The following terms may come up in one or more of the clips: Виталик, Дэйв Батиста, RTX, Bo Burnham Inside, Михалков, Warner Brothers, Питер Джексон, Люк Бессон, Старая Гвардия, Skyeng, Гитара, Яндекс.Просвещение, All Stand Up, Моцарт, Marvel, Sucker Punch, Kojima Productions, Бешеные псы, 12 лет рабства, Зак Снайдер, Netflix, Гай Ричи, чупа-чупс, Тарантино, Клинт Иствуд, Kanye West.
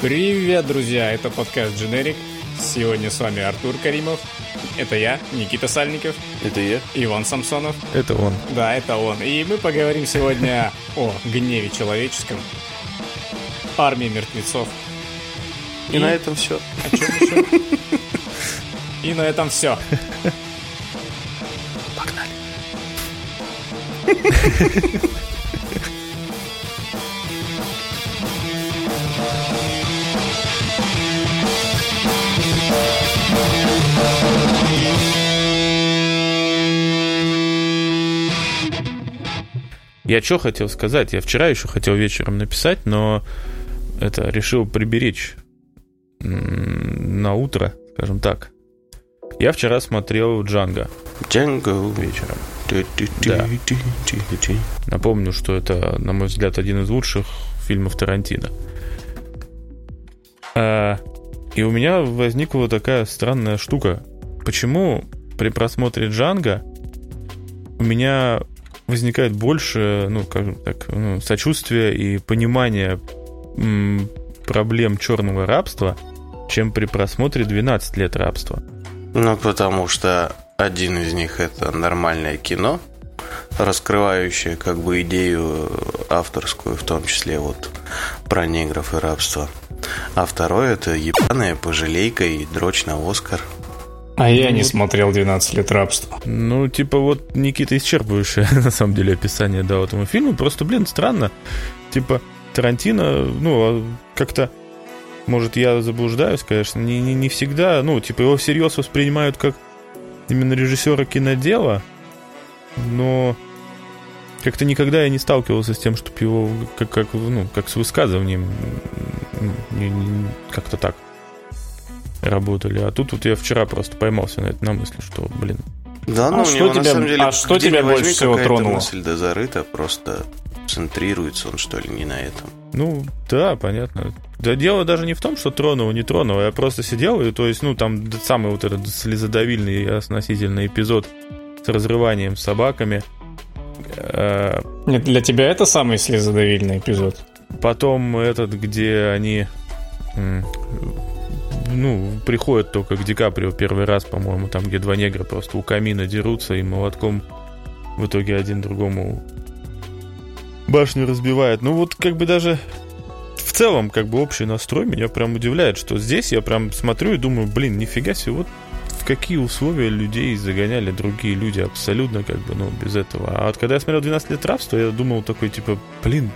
Привет, друзья! Это подкаст «Дженерик». Сегодня с вами Артур Каримов. Это я, Никита Сальников. Это я. Иван Самсонов. Это он. Да, это он. И мы поговорим сегодня о гневе человеческом, армии мертвецов. И на этом все. О чем еще? И на этом все. Погнали. Я что хотел сказать? Я вчера еще хотел вечером написать, но это решил приберечь на утро, скажем так. Я вчера смотрел «Джанго». «Джанго» вечером. Да. Напомню, что это, на мой взгляд, один из лучших фильмов Тарантино. И у меня возникла такая странная штука. Почему при просмотре «Джанго» у меня возникает больше, ну, скажем так, сочувствия и понимания проблем черного рабства, чем при просмотре 12 лет рабства. Ну, потому что один из них — это нормальное кино, раскрывающее как бы идею авторскую, в том числе вот про негров и рабство. А второй — это ебаная пожалейка и дрочь на Оскар. А я не смотрел 12 лет рабства. Ну, типа, вот, Никита, исчерпывающее, на самом деле, описание, да, этому фильму. Просто, блин, странно. Типа, Тарантино, ну, как-то, может, я заблуждаюсь, конечно, не всегда, ну, типа, его всерьез воспринимают как именно режиссера кинодела, но как-то никогда я не сталкивался с тем, чтобы его, как с высказыванием, как-то так работали. А тут вот я вчера просто поймался на мысли, что, блин. Да, ну, что тебя, на самом деле, а что тебя больше всего тронуло? Мысль да зарыта, просто центрируется он, что ли, не на этом. Ну, да, понятно. Да дело даже не в том, что тронуло, не тронуло. Я просто сидел, и, то есть, ну, там самый вот этот слезодавильный и осносительный эпизод с разрыванием с собаками. Нет, для тебя это самый слезодавильный эпизод? Потом этот, где они... Ну, приходит только к Ди Каприо первый раз, по-моему, там, где два негра просто у камина дерутся и молотком в итоге один другому башню разбивает. Ну, вот как бы даже в целом, как бы общий настрой меня прям удивляет, что здесь я прям смотрю и думаю, блин, нифига себе, вот в какие условия людей загоняли другие люди абсолютно, как бы, ну, без этого. А вот когда я смотрел «12 лет рабства», я думал такой, типа, блин,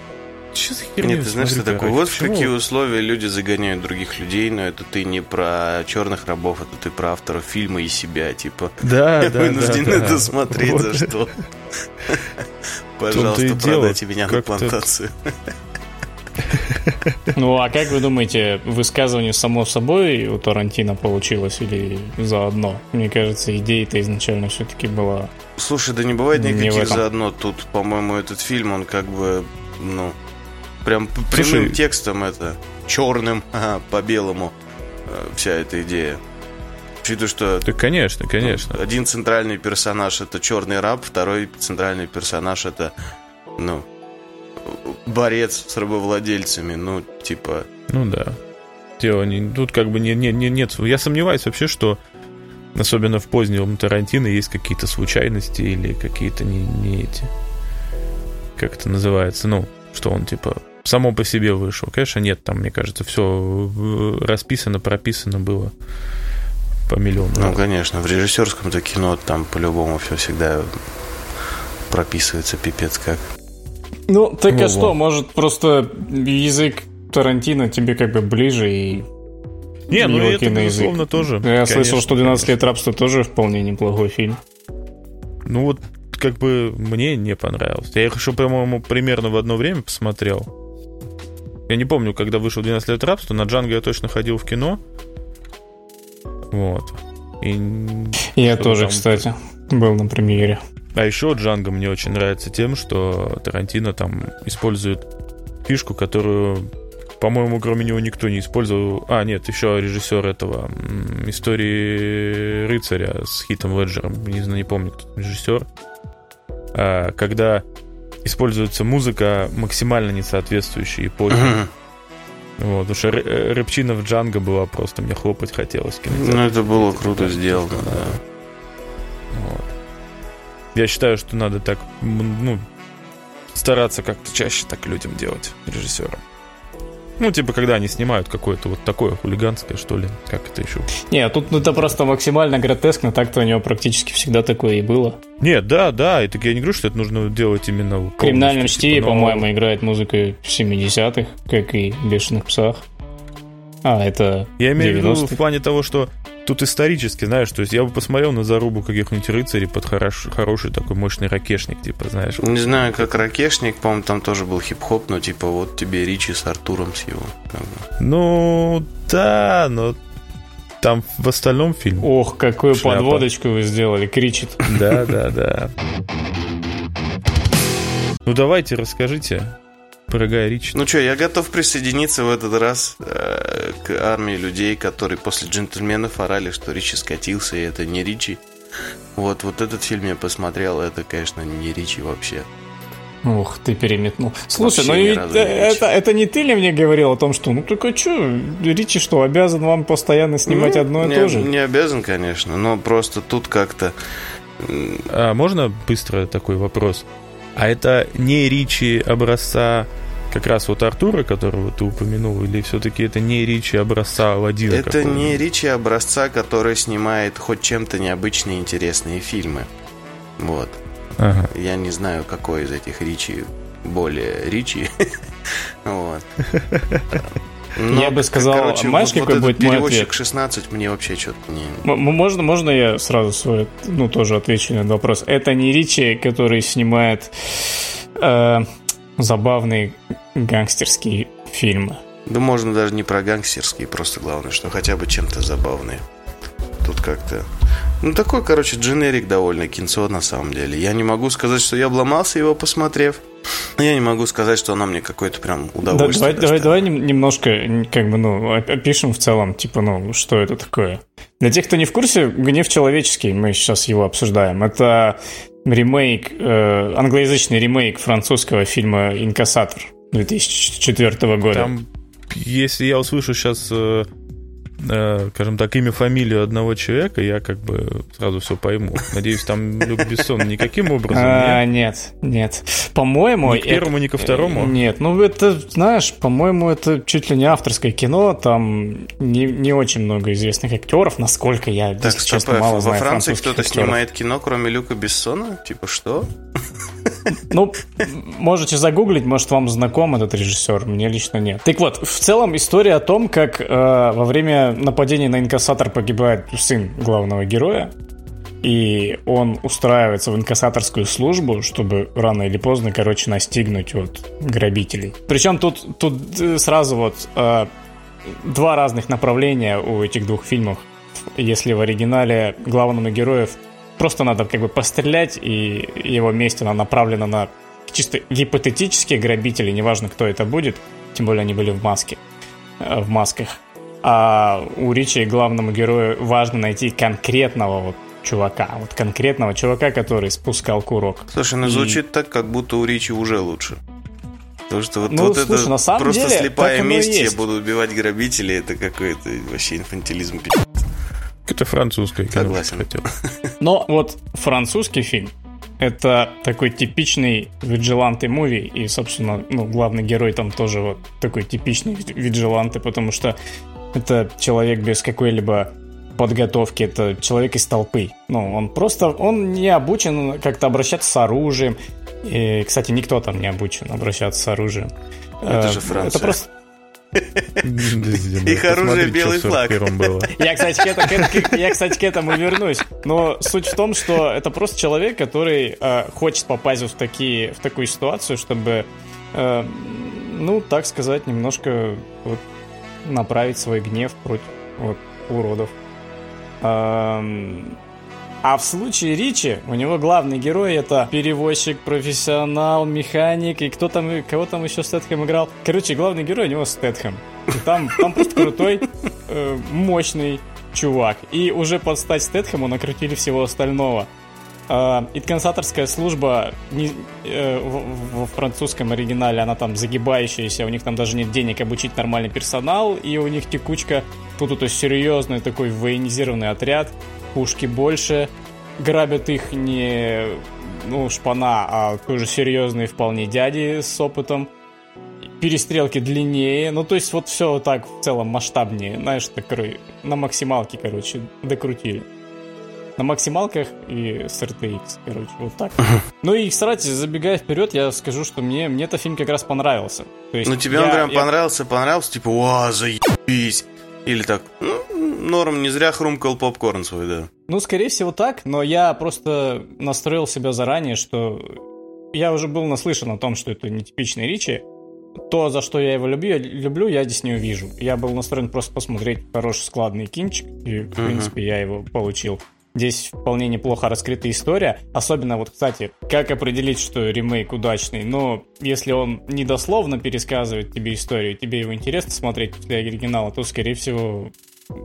что за херня? Нет, ты знаешь, что такое? Вот в какие условия люди загоняют других людей, но это ты не про черных рабов, это ты про авторов фильма и себя, типа. Да, да, вынужден это смотреть, за что? Пожалуйста, продайте меня на плантацию. Ну, а как вы думаете, высказывание само собой у Тарантино получилось или заодно? Мне кажется, идея-то изначально все-таки была... Слушай, да не бывает никаких заодно. Тут, по-моему, этот фильм, он как бы, ну... Прям прямым текстом это, черным, по белому, вся эта идея. Учитывая, что... Да, конечно, конечно. Ну, один центральный персонаж — это черный раб, второй центральный персонаж — это, ну, борец с рабовладельцами, ну, типа... Ну, да. Дело не... Тут как бы нет... Я сомневаюсь вообще, что, особенно в позднем Тарантино, есть какие-то случайности или какие-то не эти... Как это называется? Ну, что он, типа... Само по себе вышел. Конечно, нет, там, мне кажется, все расписано, прописано было по миллиону. Ну, конечно, в режиссерском-то кино там по-любому все всегда прописывается пипец как. Ну, так а что, может, просто язык Тарантино тебе как бы ближе и... Не, ну это, безусловно, тоже. Я слышал, что «12 лет рабства» тоже вполне неплохой фильм. Ну, вот как бы мне не понравилось. Я их еще, по-моему, примерно в одно время посмотрел. Я не помню, когда вышел 12 лет рабства, на «Джанго» я точно ходил в кино. Вот. И я тоже, там... кстати, был на премьере. А еще «Джанго» мне очень нравится тем, что Тарантино там использует фишку, которую, по-моему, кроме него никто не использовал. А, нет, еще режиссер этого «Истории рыцаря» с Хитом Леджером. Не помню, кто там режиссер. Когда используется музыка, максимально несоответствующая эпохе. Вот, потому что рэпчина в Джанго была просто, мне хлопать хотелось. Ну, это было это круто сделано, да. Вот. Я считаю, что надо так, ну, стараться как-то чаще так людям делать, режиссерам. Ну, типа, когда они снимают какое-то вот такое хулиганское, что ли, как это еще? Не, тут ну, это просто максимально гротескно, так-то у него практически всегда такое и было. Нет, да, и так я не говорю, что это нужно делать именно... В «Криминальном чтиве», типа, но... по-моему, играет музыка 70-х, как и в «Бешеных псах». А, это 90-х. Я имею в виду в плане того, что тут исторически, знаешь, то есть я бы посмотрел на зарубу каких-нибудь рыцарей под хороший такой мощный ракешник, типа, знаешь. Не знаю, как ракешник, по-моему, там тоже был хип-хоп, но типа вот тебе Ричи с Артуром, с его. Ну, да, но там в остальном фильме... Ох, какую шляпа. Подводочку вы сделали, кричит. Да. Ну, давайте, расскажите... Про Гая Ричи. Ну что, я готов присоединиться в этот раз к армии людей, которые после «Джентльменов» орали, что Ричи скатился, и это не Ричи. Вот этот фильм я посмотрел, это, конечно, не Ричи вообще. Ух, ты переметнул. Слушай, вообще ну это не ты ли мне говорил о том, что ну только что, Ричи что, обязан вам постоянно снимать одно и то же? Не обязан, конечно, но просто тут как-то... А можно быстро такой вопрос? А это не Ричи образца как раз вот Артура, которого ты упомянул, или все-таки это не Ричи образца Аладдина? Это какого-то? Не Ричи образца, который снимает хоть чем-то необычные интересные фильмы. Вот. Ага. Я не знаю, какой из этих Ричи более Ричи. Вот. Но, я бы сказал, короче, знаешь, какой будет мой ответ? «Перевозчик 16» мне вообще что-то не... Можно я сразу свой, ну, тоже отвечу на этот вопрос? Это не Ричи, который снимает забавные гангстерские фильмы. Да можно даже не про гангстерские, просто главное, что хотя бы чем-то забавные. Тут как-то... Ну, такой, короче, дженерик довольно кинцо, на самом деле. Я не могу сказать, что я обломался, его посмотрев. Но я не могу сказать, что она мне какое-то прям удовольствие. Да, давай немножко, как бы, ну, опишем в целом, типа, ну, что это такое. Для тех, кто не в курсе, «Гнев человеческий», мы сейчас его обсуждаем. Это ремейк, англоязычный ремейк французского фильма «Инкассатор» 2004 года. Там, если я услышу сейчас... скажем так, имя, фамилию одного человека, я как бы сразу все пойму. Надеюсь, там Люк Бессон никаким образом... Нет. По-моему... Ни к первому, ни ко второму? Нет, ну это, знаешь, по-моему, это чуть ли не авторское кино, там не очень много известных актеров, насколько я, так, если честно, мало знаю французских актеров. Во Франции кто-то снимает кино, кроме Люка Бессона? Типа что? Ну, можете загуглить, может, вам знаком этот режиссер, мне лично нет. Так вот, в целом история о том, как во время нападения на инкассатор погибает сын главного героя, и он устраивается в инкассаторскую службу, чтобы рано или поздно, короче, настигнуть вот грабителей. Причем тут сразу вот два разных направления у этих двух фильмов. Если в оригинале главному герою просто надо как бы пострелять, и его месть, она направлена на чисто гипотетические грабители, неважно, кто это будет, тем более они были в масках. А у Ричи, главному герою, важно найти конкретного чувака, который спускал курок. Слушай, ну звучит так, как будто у Ричи уже лучше. Потому что слушай, на самом просто деле, слепая месть, я буду убивать грабителей, это какой-то вообще инфантилизм. Это французское кино. Согласен. Хотел. Но вот французский фильм — это такой типичный виджиланте-муви. И, собственно, ну, главный герой там тоже вот такой типичный виджиланте, потому что это человек без какой-либо подготовки, это человек из толпы. Ну, он не обучен как-то обращаться с оружием. И, кстати, никто там не обучен обращаться с оружием. Это же Франция. Это просто... Их оружие — белый флаг. Я, кстати, к этому вернусь. Но суть в том, что это просто человек, который хочет попасть в такую ситуацию, чтобы, ну, так сказать, немножко вот направить свой гнев против вот уродов. А в случае Ричи, у него главный герой — это перевозчик, профессионал, механик, и кого там еще Стэтхэм играл. Короче, главный герой у него Стэтхэм. И там просто крутой, мощный чувак. И уже под стать Стэтхэму накрутили всего остального. Инкассаторская служба во французском оригинале, она там загибающаяся, у них там даже нет денег обучить нормальный персонал, и у них текучка. Тут это серьезный такой военизированный отряд, пушки больше, грабят их не шпана, а тоже серьезные вполне дяди с опытом. Перестрелки длиннее, то есть вот все так в целом масштабнее, знаешь, на максималке, докрутили. На максималках и с RTX, вот так. И, кстати, забегая вперед, я скажу, что мне этот фильм как раз понравился. То есть тебе он прям понравился, типа, уа, заебись. Или так, норм, не зря хрумкал попкорн свой, да. Скорее всего так, но я просто настроил себя заранее, что я уже был наслышан о том, что это нетипичный Ричи. То, за что я его люблю, я здесь не увижу. Я был настроен просто посмотреть хороший складный кинчик, и, в принципе, я его получил. Здесь вполне неплохо раскрыта история. Особенно, кстати, как определить, что ремейк удачный? Если он недословно пересказывает тебе историю, тебе его интересно смотреть после оригинала, то, скорее всего,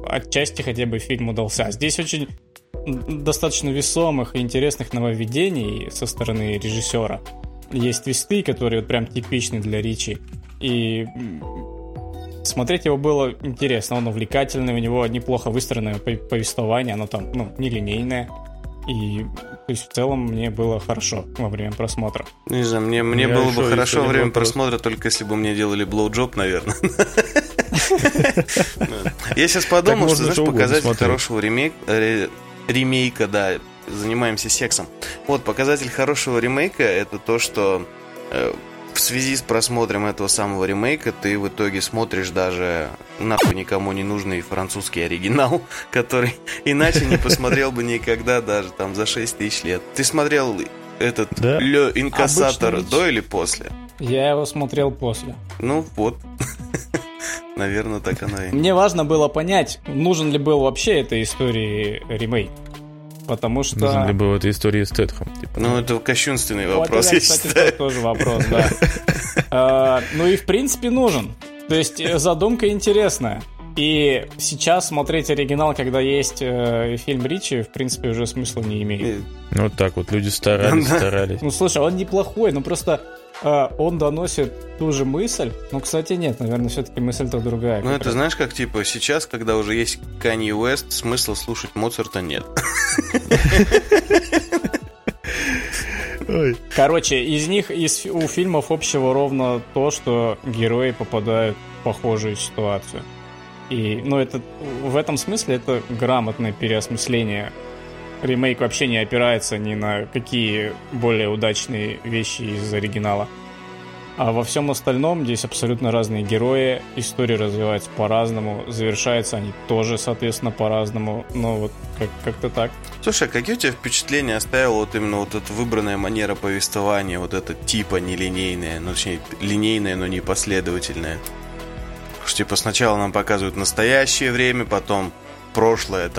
отчасти хотя бы фильм удался. Здесь очень достаточно весомых и интересных нововведений со стороны режиссера. Есть твисты, которые прям типичны для Ричи. И смотреть его было интересно, он увлекательный, у него неплохо выстроенное повествование, оно там, нелинейное. И то есть в целом мне было хорошо во время просмотра. Не знаю, мне было бы хорошо во время просмотра, только если бы мне делали блоуджоп, наверное. Я сейчас подумал, что, показатель хорошего ремейка, да, занимаемся сексом. Показатель хорошего ремейка — это то, что в связи с просмотром этого самого ремейка ты в итоге смотришь даже нахуй никому не нужный французский оригинал, который иначе не посмотрел бы никогда даже там за 6 тысяч лет. Ты смотрел этот «Инкассатор» до или после? Я его смотрел после. Наверное, так оно и... Мне важно было понять, нужен ли был вообще этой истории ремейк. Потому что... Нужен ли был этой истории Стэтхэм? Это кощунственный вопрос, я считаю. Кстати, это тоже вопрос, да. В принципе, нужен. То есть, задумка интересная. И сейчас смотреть оригинал, когда есть фильм Ричи, в принципе, уже смысла не имеет. Вот так вот, люди старались. Слушай, он неплохой, просто... Он доносит ту же мысль. Кстати, нет, наверное, все-таки мысль-то другая. Это знаешь, как, сейчас, когда уже есть Kanye West, смысла слушать Моцарта нет. У фильмов общего ровно то, что герои попадают в похожую ситуацию. И, в этом смысле это грамотное переосмысление. Ремейк вообще не опирается ни на какие более удачные вещи из оригинала. А во всем остальном здесь абсолютно разные герои, истории развиваются по-разному, завершаются они тоже, соответственно, по-разному. Как-то так. Слушай, а какие у тебя впечатления оставила именно эта выбранная манера повествования, эта типа нелинейная, точнее, линейная, но непоследовательная? Сначала нам показывают настоящее время, потом прошлое,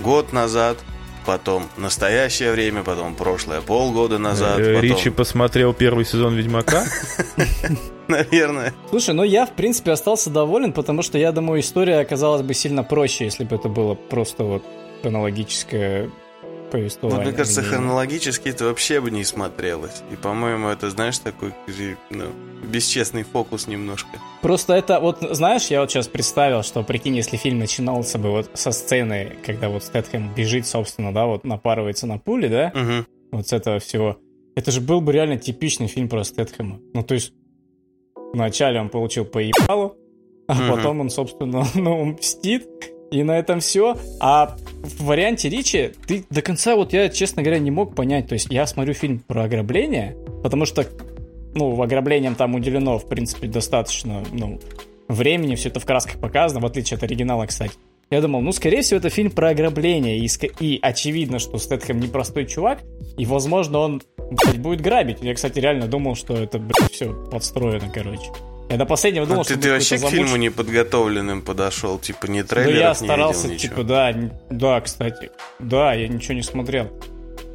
год назад... Потом настоящее время, потом прошлое, полгода назад. Ричи посмотрел первый сезон «Ведьмака». Наверное. Слушай, я, в принципе, остался доволен, потому что, я думаю, история оказалась бы сильно проще, если бы это было просто хронологическое повествование. Мне кажется, хронологически это вообще бы не смотрелось. И, по-моему, это, знаешь, такой бесчестный фокус немножко. Просто это, знаешь, я сейчас представил, что, прикинь, если фильм начинался бы со сцены, когда Стэтхэм бежит, собственно, напарывается на пули, да? Угу. С этого всего. Это же был бы реально типичный фильм про Стэтхэма. То есть вначале он получил по ебалу, а потом он, собственно, он мстит, и на этом все. А в варианте Ричи ты до конца, я, честно говоря, не мог понять. То есть я смотрю фильм про ограбление, потому что... ограблением там уделено, в принципе, достаточно, времени, все это в красках показано, в отличие от оригинала, кстати. Я думал, скорее всего, это фильм про ограбление, и очевидно, что Стэтхэм непростой чувак, и, возможно, он, будет грабить. Я, кстати, реально думал, что это, все подстроено, Я до последнего думал, что... Ты вообще к фильму неподготовленным подошел, не трейлеров, я старался, не видел ничего. Да, кстати, я ничего не смотрел.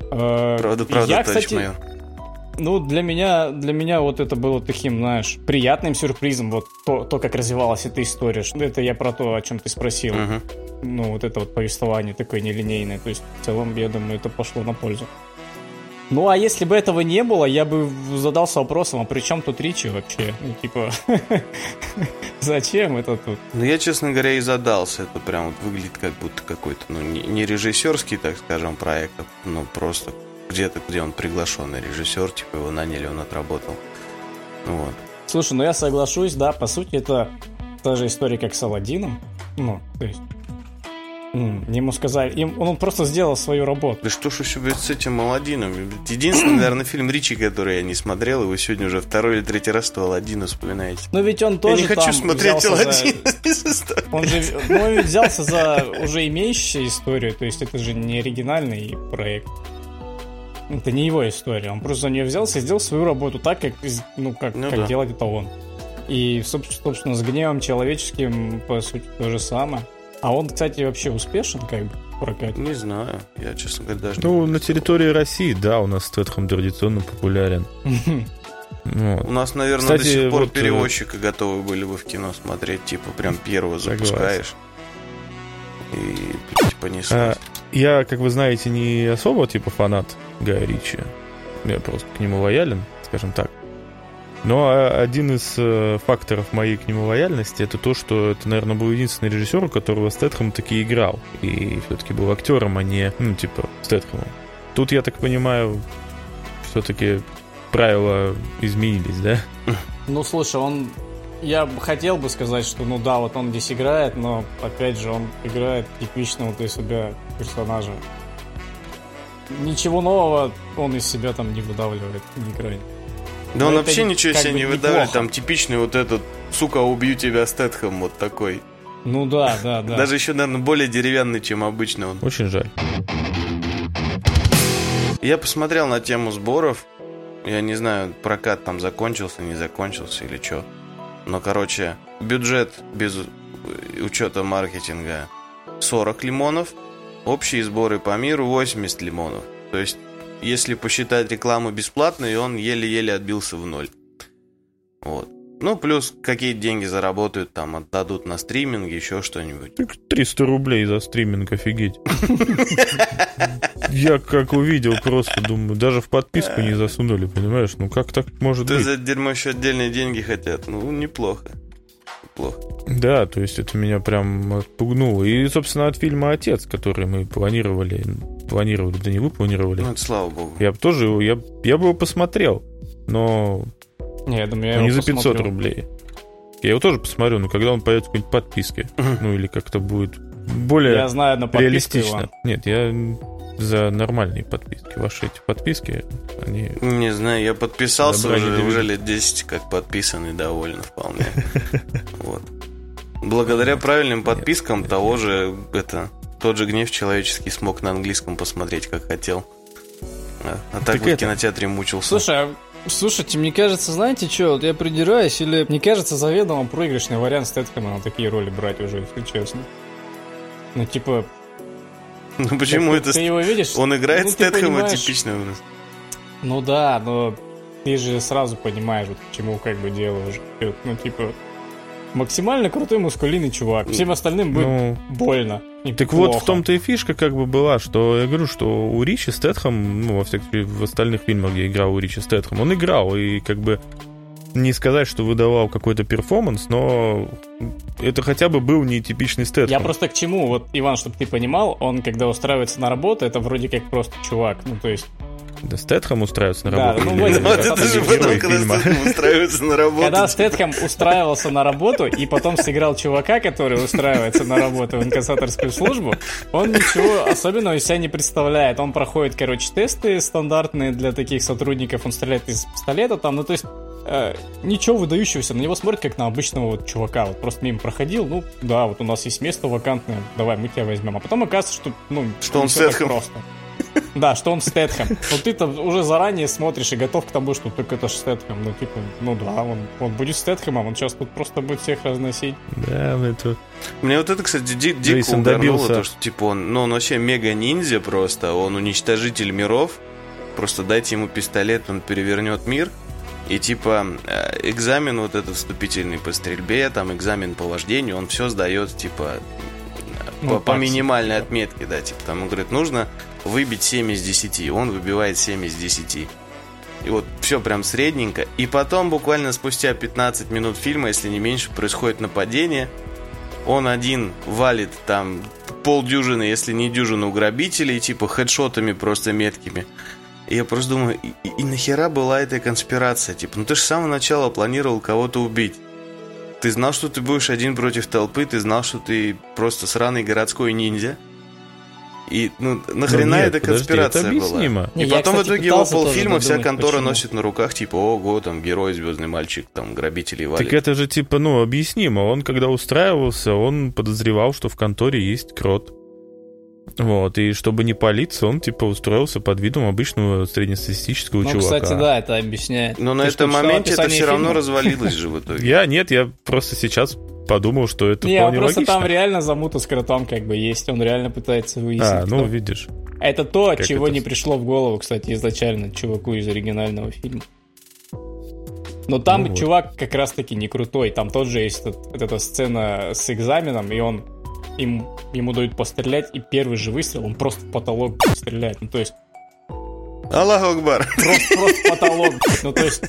Правда, точно. Для меня это было таким, знаешь, приятным сюрпризом, то, как развивалась эта история. Это я про то, о чем ты спросил. Повествование такое нелинейное. То есть, в целом, я думаю, это пошло на пользу. Ну, а если бы этого не было, я бы задался вопросом, а при чем тут Ричи вообще? Ну, типа, зачем это тут? Ну, я, честно говоря, и задался. Это прям вот выглядит как будто какой-то, ну, не режиссерский, так скажем, проект, но просто где-то, где он приглашенный режиссер, типа, его наняли, он отработал. Вот. Слушай, ну я соглашусь, да, по сути, это та же история, как с Аладдином. Ну, то есть... Ему сказали, он просто сделал свою работу. Да что ж у себя с этим Аладдином? Единственный, наверное, фильм Ричи, который я не смотрел, его сегодня уже второй или третий раз то Аладдина вспоминаете. Но ведь он тоже. Я не хочу смотреть Аладдина. За... Он же ведь взялся за уже имеющуюся историю, то есть это же не оригинальный проект. Это не его история. Он просто за нее взялся и сделал свою работу так, как, ну, как да. делать это он. И, собственно, с гневом человеческим, по сути, то же самое. А он, кстати, вообще успешен, как бы, в прокате? Не знаю, я, честно говоря, даже не... на территории России, да, у нас Стэтхэм традиционно популярен. У нас, наверное, до сих пор перевозчика готовы были бы в кино смотреть, типа, прям первого запускаешь. И понеслось. Я, как вы знаете, не особо, типа, фанат Гая Ричи. Я просто к нему лоялен, скажем так. Но один из факторов моей к нему лояльности — это то, что это, наверное, был единственный режиссер, у которого Стэтхэм таки играл. И все-таки был актером, а не, ну, типа, Стэтхэмом. Тут, я так понимаю, все-таки правила изменились, да? Ну, слушай, он... Я хотел бы сказать, что, ну да, вот он здесь играет, но, опять же, он играет типичного для себя персонажа. Ничего нового он из себя там не выдавливает, не играет. Да, но он вообще ничего себе не выдавливает. Там типичный вот этот «сука, убью тебя, Стэтхэм», вот такой. Ну да, да, да. Даже еще, наверное, более деревянный, чем обычно он. Очень жаль. Я посмотрел на тему сборов. Я не знаю, прокат там закончился, не закончился или что. Но, короче, бюджет без учета маркетинга 40 лимонов. Общие сборы по миру 80 лимонов. То есть... Если посчитать рекламу бесплатной, он еле-еле отбился в ноль. Вот. Ну, плюс какие деньги заработают, там, отдадут на стриминг, еще что-нибудь. 300 рублей за стриминг, офигеть. Я как увидел, просто думаю, даже в подписку не засунули, понимаешь? Ну, как так может быть? Да за это дерьмо еще отдельные деньги хотят. Ну, неплохо. Плохо. Да, то есть это меня прям отпугнуло. И, собственно, от фильма «Отец», который мы планировали, да не вы планировали. Ну, это слава богу. Я бы тоже его, я бы его посмотрел, но не, я думаю, я его не за 500 рублей. Я его тоже посмотрю, но когда он появится в какой-нибудь подписке, ну или как-то будет более я знаю, на реалистично. Нет, я за нормальные подписки. Ваши эти подписки, они... Не знаю, я подписался уже лет 10, как подписанный, довольно вполне. Вот. Благодаря правильным подпискам того же, это... Тот же «Гнев человеческий» смог на английском посмотреть, как хотел. А так вот в кинотеатре мучился. Слушайте, мне кажется, знаете что, вот я придираюсь, или мне кажется, заведомо проигрышный вариант Стэтхэма на такие роли брать уже, если честно. Ну, типа... Ну, почему это... Ты его видишь? Он играет Стэтхэма типичный образ. Ну да, но ты же сразу понимаешь, вот, к чему как бы дело уже. Ну, типа... Максимально крутой мускулинный чувак. Всем остальным будет больно. Так плохо. Вот в том-то и фишка как бы была, что я говорю, что у Ричи Стэтхэм, ну, во всяком случае, в остальных фильмах, где играл у Ричи Стэтхэм, он играл, и как бы не сказать, что выдавал какой-то перформанс, но это хотя бы был не типичный Стэтхэм. Я просто к чему, вот, Иван, чтобы ты понимал, он, когда устраивается на работу, это вроде как просто чувак, ну, то есть... Да, Стэтхэм устраивается на работу. Да, ну, это же потом, когда Стэтхэм устраивается на работу. Когда Стэтхэм устраивался на работу и потом сыграл чувака, который устраивается на работу в инкассаторскую службу, он ничего особенного из себя не представляет. Он проходит, короче, тесты стандартные для таких сотрудников, он стреляет из пистолета там, ну, то есть ничего выдающегося. На него смотрят как на обычного вот чувака. Вот просто мимо проходил, ну, да, вот у нас есть место вакантное, давай, мы тебя возьмем. А потом оказывается, что, ну, что он Стэтхэм просто. Да, что он Стэтхэм. Но ты-то уже заранее смотришь и готов к тому, что только это же Стэтхэм. Ну, типа, ну да, он будет Стэтхэмом, он сейчас тут просто будет всех разносить. Да, это... Мне вот это, кстати, дико ударнуло, то, что, типа, он вообще мега-ниндзя просто, он уничтожитель миров, просто дайте ему пистолет, он перевернет мир, и, типа, экзамен вот этот вступительный по стрельбе, там, экзамен по вождению, он все сдает, типа... ну, по минимальной отметке, да, типа там, он говорит, нужно выбить 7 из 10. Он выбивает 7 из 10. И вот все прям средненько. И потом буквально спустя 15 минут фильма, если не меньше, происходит нападение. Он один валит там полдюжины, если не дюжину грабителей, типа хедшотами просто меткими. И я просто думаю, и нахера была эта конспирация? Типа, ну ты же с самого начала планировал кого-то убить. Ты знал, что ты будешь один против толпы, ты знал, что ты просто сраный городской ниндзя. И ну нахрена эта конспирация была? И потом, кстати, в итоге его полфильма вся контора носит на руках, типа, ого, там герой, звездный мальчик, там грабители валят. Так это же типа, ну, объяснимо. Он, когда устраивался, он подозревал, что в конторе есть крот. Вот, и чтобы не палиться, он типа устроился под видом обычного среднестатистического чувака. Ну, кстати, да, это объясняет. Но на этом моменте это все равно развалилось же в итоге. Я просто сейчас подумал, что это вполне логично. Просто там реально замута с кротом как бы есть, он реально пытается выяснить. Видишь. Это то, чего не пришло в голову, кстати, изначально чуваку из оригинального фильма. Но там чувак как раз-таки не крутой, там тот же есть эта сцена с экзаменом, и он... Ему дают пострелять, и первый же выстрел, он просто в потолок стреляет. Ну, то есть... Аллаху акбар! Просто потолок. Ну, то есть,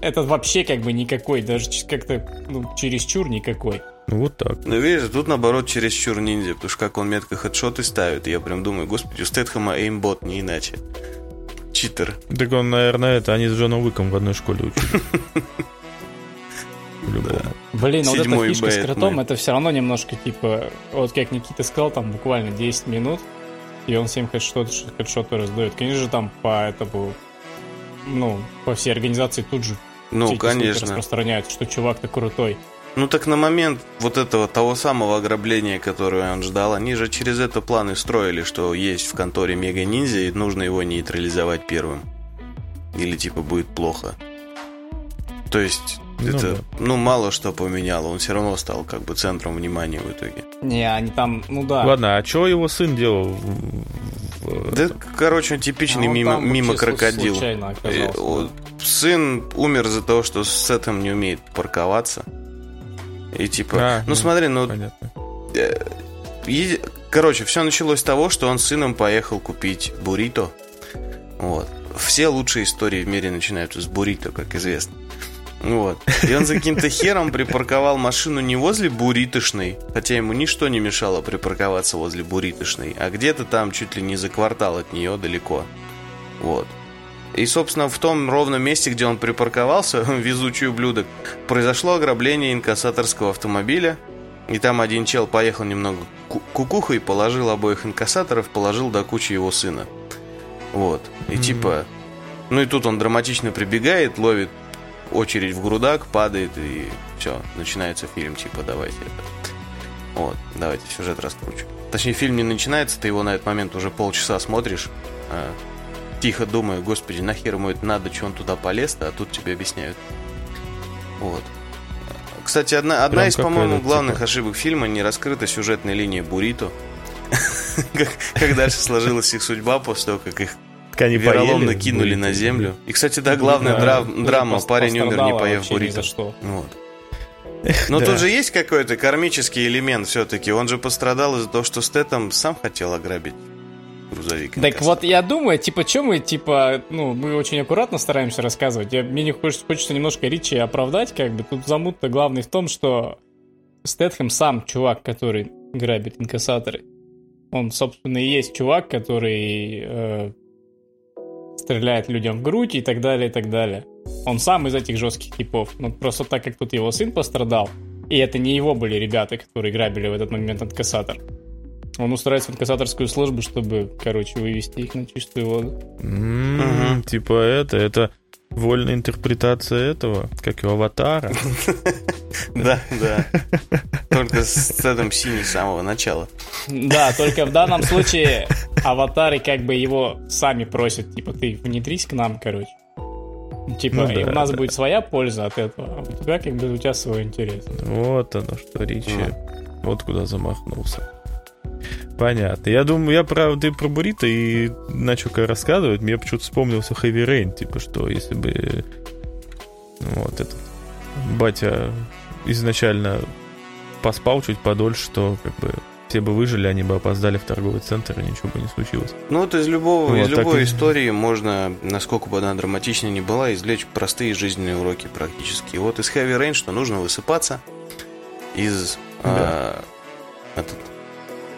это вообще как бы никакой, даже как-то чересчур никакой. Ну, вот так. Ну, видишь, тут, наоборот, чересчур ниндзя, потому что как он метко хедшоты ставит, я прям думаю, господи, у Стэтхэма эймбот, не иначе. Читер. Так он, наверное, они с Джоном Уиком в одной школе учили. Да. Блин, вот эта фишка с кротом, это все равно немножко типа, вот как Никита сказал, там буквально 10 минут, и он всем хэдшоты раздает. Конечно же, там по этому, по всей организации тут же распространяют, что чувак-то крутой. Ну так на момент вот этого того самого ограбления, которое он ждал, они же через это планы строили, что есть в конторе мега-ниндзя, и нужно его нейтрализовать первым. Или типа будет плохо. То есть... Это, мало что поменяло. Он все равно стал как бы центром внимания в итоге. Не, они там, Ладно, а что его сын делал? Да, короче, он типичный мимо крокодил. Сын умер из-за того, что с этим не умеет парковаться. И типа... Понятно. Короче, все началось с того, что он с сыном поехал купить буррито. Вот. Все лучшие истории в мире начинаются с буррито, как известно. Вот. И он за каким-то хером припарковал машину не возле буритошной, хотя ему ничто не мешало припарковаться возле буритошной, а где-то там чуть ли не за квартал от нее далеко. Вот. И, собственно, в том ровном месте, где он припарковался, везучий ублюдок, произошло ограбление инкассаторского автомобиля. И там один чел поехал немного кукухой, положил обоих инкассаторов, положил до кучи его сына. Вот. И типа... Ну и тут он драматично прибегает, ловит очередь в грудак, падает, и все, начинается фильм, типа, давайте это. Вот, давайте сюжет раскручу. Точнее, фильм не начинается, ты его на этот момент уже полчаса смотришь, тихо думаю, господи, нахер ему это надо, что он туда полез-то, а тут тебе объясняют. Вот. Кстати, одна из, по-моему, главных ошибок фильма — не раскрыта сюжетная линия буррито. Как дальше сложилась их судьба после того, как их вероломно кинули на землю. И, кстати, да, главная драма. Парень умер, не поев буррито. Вот. Но тут же есть какой-то кармический элемент все-таки. Он же пострадал из-за того, что Стэтэм сам хотел ограбить грузовик. Так вот, я думаю, мы очень аккуратно стараемся рассказывать. Мне не хочется немножко Ричи оправдать, как бы. Тут замут-то главный в том, что Стэтхэм сам чувак, который грабит инкассаторы. Он, собственно, и есть чувак, который... стреляет людям в грудь и так далее, и так далее. Он сам из этих жестких типов. Но просто так как тут его сын пострадал, и это не его были ребята, которые грабили в этот момент инкассатор. Он устраивается в инкассаторскую службу, чтобы, вывести их на чистую воду. Типа это вольная интерпретация этого, как и аватара. Да. Только с этим синим с самого начала. Да, только в данном случае аватары как бы его сами просят, типа, ты внедрись к нам, и у нас будет своя польза от этого, а у тебя свой интерес. Вот оно что, Ричи, вот куда замахнулся. Понятно. Я думаю, ты про буррито и начал рассказывать. Мне почему-то вспомнился Heavy Rain, что если бы вот этот батя изначально поспал чуть подольше, то Все бы выжили, они бы опоздали в торговый центр, и ничего бы не случилось. Ну вот из любой истории можно, насколько бы она драматичной ни была, извлечь простые жизненные уроки практически. И вот из Heavy Rain, что нужно высыпаться из,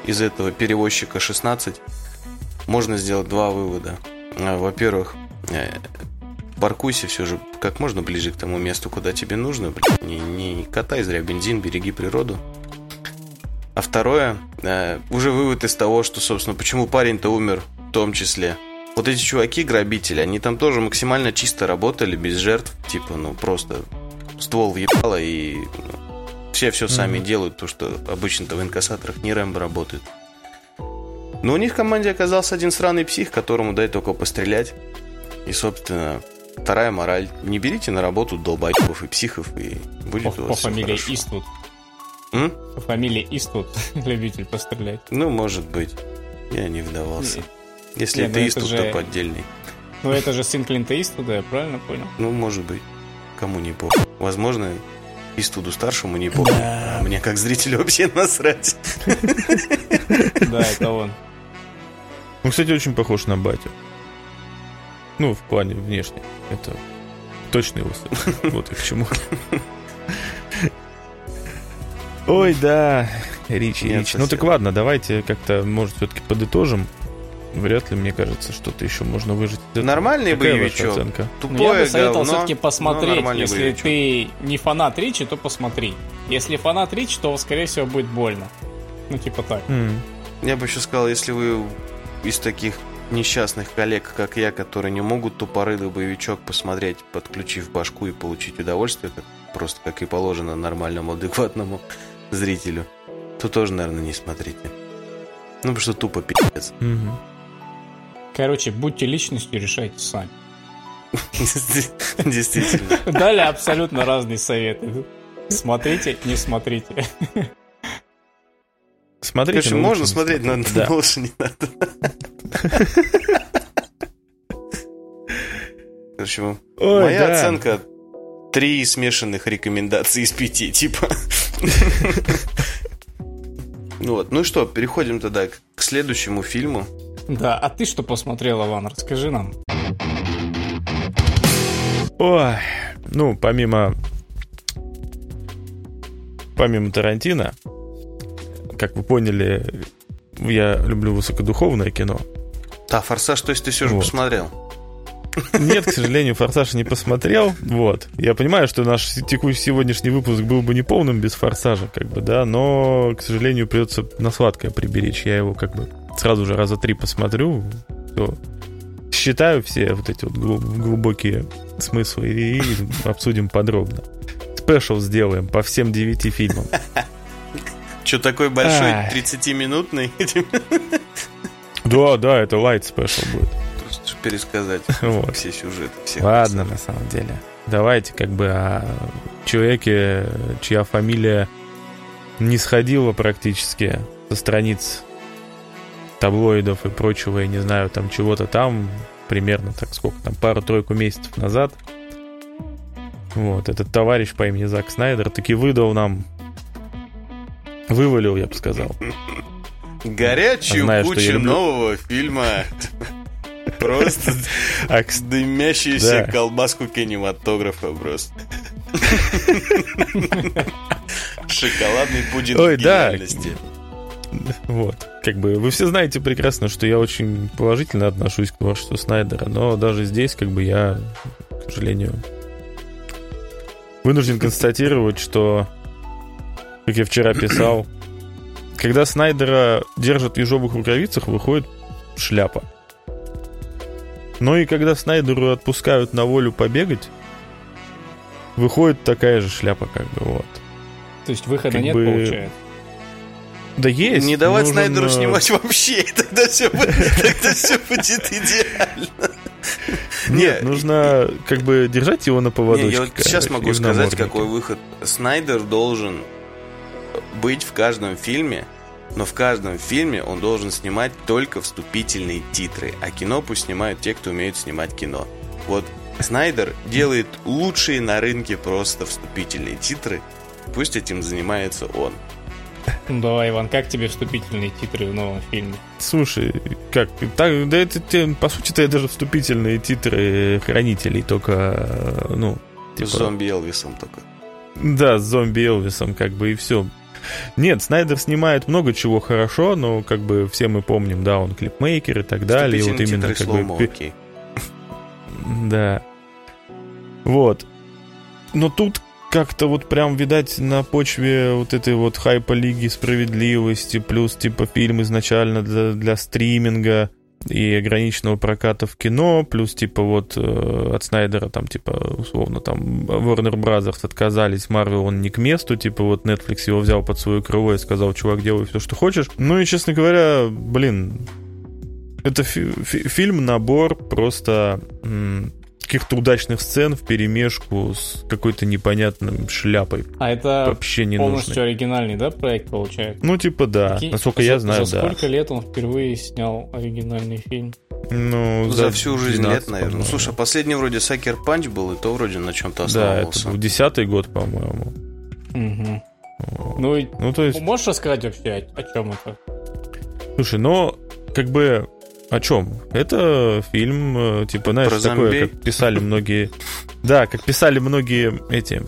из этого перевозчика 16, можно сделать два вывода. Во-первых, паркуйся все же как можно ближе к тому месту, куда тебе нужно. Не катай зря бензин, береги природу. А второе, уже вывод из того, что, собственно, почему парень-то умер в том числе. Вот эти чуваки-грабители, они там тоже максимально чисто работали, без жертв. Типа, просто ствол въебало, и все сами делают, то, что обычно-то в инкассаторах не Рэмбо работает. Но у них в команде оказался один сраный псих, которому дай только пострелять. И, собственно, вторая мораль. Не берите на работу долбоебов и психов, и будет у вас все хорошо. По фамилии Иствуд. Фамилия Иствуд, любитель пострелять. Может быть. Я не вдавался. Если это Иствуд, то поддельный. Это же сын Клинта Иствуда, я правильно понял? Может быть. Кому не похуй. Возможно, Иствуду старшему не похуй. А мне, как зрителю, вообще насрать. Да, это он. Он, кстати, очень похож на батю. В плане внешне. Это точный его сын. Вот и к чему. Ой, да, Ричи. Так ладно, давайте как-то, может, все-таки подытожим. Вряд ли, мне кажется, что-то еще можно выжить. Нормальный боевичок. Я бы советовал все-таки посмотреть. Если ты не фанат Ричи, то посмотри. Если фанат Ричи, то, скорее всего, будет больно. Типа так. Я бы еще сказал, если вы из таких несчастных коллег, как я, которые не могут тупорылый боевичок посмотреть, подключив башку и получить удовольствие, просто как и положено нормальному, адекватному зрителю, то тоже, наверное, не смотрите. Потому что тупо пи***ц. Короче, будьте личностью, решайте сами. Действительно. Дали абсолютно разные советы. Смотрите, не смотрите. Короче, можно смотреть, но лучше не надо. Короче, моя оценка 3 смешанных рекомендации из 5, типа. Что, переходим тогда к следующему фильму. Да, а ты что посмотрел, Иван? Расскажи нам. Помимо Тарантино, как вы поняли, я люблю высокодуховное кино. «Форсаж», то есть ты все же посмотрел? Нет, к сожалению, «Форсаж» не посмотрел. Я понимаю, что наш текущий сегодняшний выпуск был бы неполным без «Форсажа», но, к сожалению, придется на сладкое приберечь. Я его сразу же раза 3 посмотрю, считаю все вот эти глубокие смыслы и обсудим подробно. Спешл сделаем по всем 9 фильмам. Что, такой большой 30-минутный? Да, это лайт спешл будет. Просто пересказать все сюжеты. Ладно, на самом деле. Давайте о человеке, чья фамилия не сходила практически со страниц таблоидов и прочего, я не знаю, там чего-то там, примерно, пару-тройку месяцев назад. Этот товарищ по имени Зак Снайдер таки вывалил, я бы сказал. Горячую кучу нового фильма. Просто дымящуюся колбаску кинематографа просто. Шоколадный пудинг гениальности. Вы все знаете прекрасно, что я очень положительно отношусь к творчеству Снайдера, но даже здесь, я, к сожалению, вынужден констатировать, что, как я вчера писал, когда Снайдера держат в ежовых рукавицах, выходит шляпа. Но и когда Снайдеру отпускают на волю побегать, выходит такая же шляпа, То есть выхода нет, получается? Да есть. Не давать Снайдеру снимать вообще, и тогда все будет идеально. Нет, нужно держать его на поводочке. Я сейчас могу сказать, какой выход. Снайдер должен быть в каждом фильме, но в каждом фильме он должен снимать только вступительные титры, а кино пусть снимают те, кто умеют снимать кино. Снайдер делает лучшие на рынке просто вступительные титры, пусть этим занимается он. Давай, Иван, как тебе вступительные титры в новом фильме? Слушай, как? Так, да это, по сути-то, это же вступительные титры «Хранителей», только, ну... Типа... С зомби Элвисом только. Да, с зомби Элвисом, как бы, и все. Нет, Снайдер снимает много чего хорошо, но, как бы, все мы помним, да, он клипмейкер и так далее. И вот именно, как слоумо, бы... Окей. Да. Вот. Но тут... Как-то вот прям, видать, на почве вот этой вот хайпа Лиги Справедливости, плюс типа фильм изначально для стриминга и ограниченного проката в кино, плюс типа вот от Снайдера там типа условно там Warner Brothers отказались, Marvel он не к месту, типа вот Netflix его взял под свое крыло и сказал: чувак, делай все, что хочешь. Ну и, честно говоря, блин, это фильм-набор просто... каких-то удачных сцен вперемешку с какой-то непонятной шляпой. А это вообще не полностью нужный. Оригинальный, да, проект получается? Ну, типа, да. Насколько я знаю, да. За сколько лет он впервые снял оригинальный фильм? Ну, за всю жизнь лет, наверное. Ну, слушай, последний вроде Sucker Punch был, и то вроде на чем-то основывался. Да, это 10-й год, по-моему. Угу. Ну, то есть... Можешь рассказать вообще, о чем это? Слушай, ну, как бы... О чем? Это фильм, типа, знаешь, про такое, зомби. Как писали многие... Да, как писали многие эти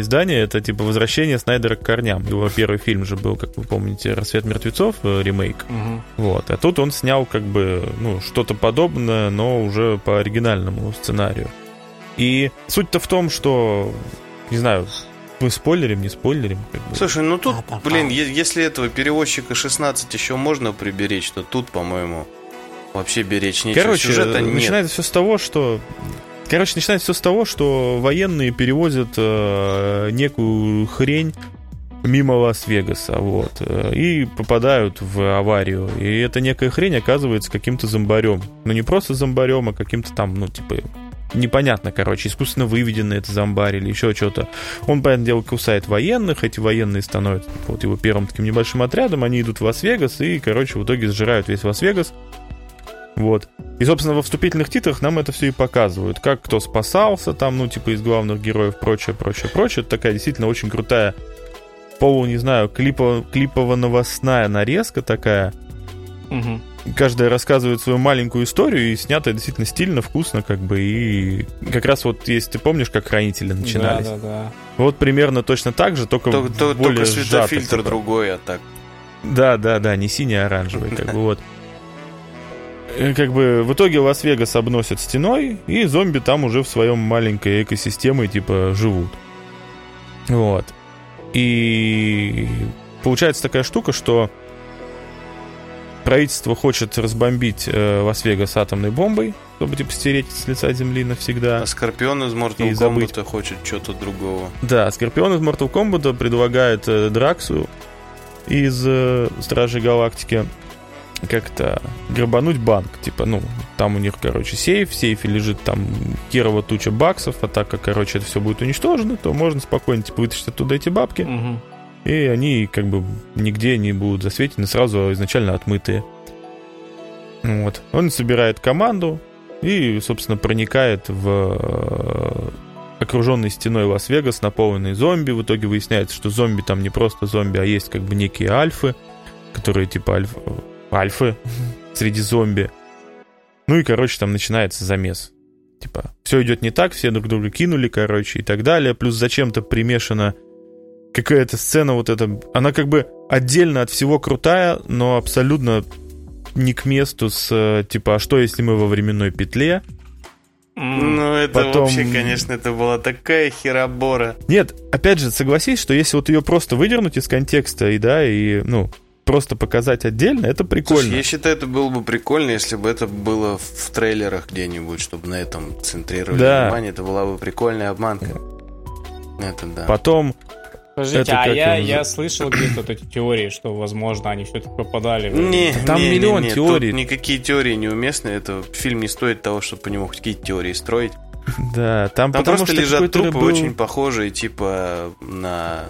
издания, это, типа, возвращение Снайдера к корням. Его первый фильм же был, как вы помните, «Рассвет мертвецов», ремейк. Угу. Вот. А тут он снял, как бы, ну, что-то подобное, но уже по оригинальному сценарию. И суть-то в том, что, не знаю... Мы спойлерим, не спойлерим? Слушай, ну тут, блин, если этого перевозчика 16 еще можно приберечь, то тут, по-моему... Вообще беречь нечего. Короче, сюжета нет. Начинается все с того, что военные перевозят некую хрень мимо Лас-Вегаса, вот, и попадают в аварию. И эта некая хрень оказывается каким-то зомбарем. Ну, не просто зомбарем, а каким-то там, ну, типа, непонятно, короче, искусственно выведенный это зомбарь или еще что-то. Он, понятное дело, кусает военных, эти военные становятся вот его первым таким небольшим отрядом, они идут в Лас-Вегас и, короче, в итоге сжирают весь Лас-Вегас. Вот. И, собственно, во вступительных титрах нам это все и показывают. Как кто спасался там, ну, типа, из главных героев, прочее, прочее, прочее. Это такая действительно очень крутая, не знаю, клипово-новостная нарезка такая. Угу. Каждая рассказывает свою маленькую историю, и снято действительно стильно, вкусно, как бы, и как раз вот, если ты помнишь, как «Хранители» начинались. Да, да, да. Вот примерно точно так же, только более сжато. Только светофильтр другой, а так. Да, да, да, не синий, а оранжевый, как бы, вот. Как бы в итоге Лас-Вегас обносят стеной, и зомби там уже в своем маленькой экосистеме типа живут. Вот. И получается такая штука, что правительство хочет разбомбить Лас-Вегас атомной бомбой, чтобы типа стереть с лица земли навсегда. А Скорпион из Mortal Kombat хочет чего-то другого. Да, Скорпион из Mortal Kombat предлагает Драксу из Стражей Галактики как-то грабануть банк. Типа, ну, там у них, короче, сейф. В сейфе лежит там херова туча баксов. А так как, короче, это все будет уничтожено, то можно спокойно, типа, вытащить оттуда эти бабки. Угу. И они, как бы, нигде не будут засветены, сразу изначально отмытые. Вот. Он собирает команду и, собственно, проникает в окруженный стеной Лас-Вегас, наполненный зомби. В итоге выясняется, что зомби там не просто зомби, а есть, как бы, некие альфы, которые, типа, альфы среди зомби. Ну и, короче, там начинается замес. Типа, все идет не так, все друг друга кинули, короче, и так далее. Плюс зачем-то примешана какая-то сцена вот эта. Она как бы отдельно от всего крутая, но абсолютно не к месту с, типа, а что, если мы во временной петле? Ну, это вообще, конечно, это была такая херобора. Нет, опять же, согласись, что если вот ее просто выдернуть из контекста, и да, и, ну... Просто показать отдельно, это прикольно. Слушай, я считаю, это было бы прикольно, если бы это было в трейлерах где-нибудь, чтобы на этом центрировали внимание. Это была бы прикольная обманка. Это да. Потом... Подождите, это я слышал где-то вот эти теории, что, возможно, они все-таки попадали в... Там миллион теорий. Тут никакие теории неуместны. Это фильм не стоит того, чтобы по нему хоть какие-то теории строить. Да, там просто лежат трупы, очень похожие, типа, на...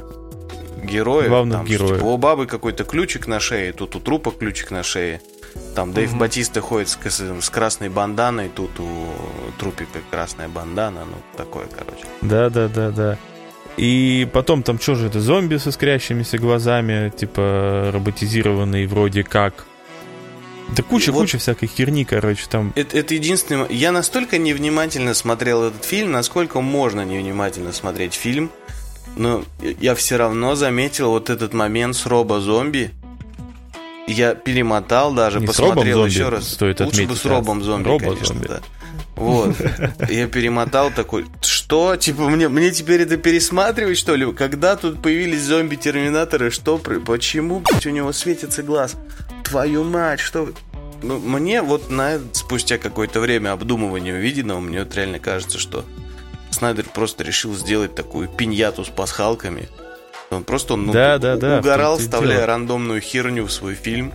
героев, главных там, героев. Типа, у бабы какой-то ключик на шее, тут у трупа ключик на шее. Там Дэйв Батиста ходит с красной банданой, тут у трупика красная бандана, ну такое, короче. Да, да, да, да. И потом там что же это, зомби со искрящимися глазами, типа роботизированные вроде как. Да куча всякой херни, короче, там. Это единственное... Я настолько невнимательно смотрел этот фильм, насколько можно невнимательно смотреть фильм, но я все равно заметил вот этот момент с робо-зомби. Я перемотал даже, не посмотрел еще раз. Стоит лучше отметить, бы с робом-зомби, конечно, да. Вот. Я перемотал такой, что? Типа, мне теперь это пересматривать, что ли? Когда тут появились зомби-терминаторы, что? Почему, блядь, у него светится глаз? Твою мать, что... Ну, мне вот на спустя какое-то время обдумывания увиденного, мне вот реально кажется, что Снайдер просто решил сделать такую пиньяту с пасхалками. Он угорал, вставляя рандомную херню в свой фильм.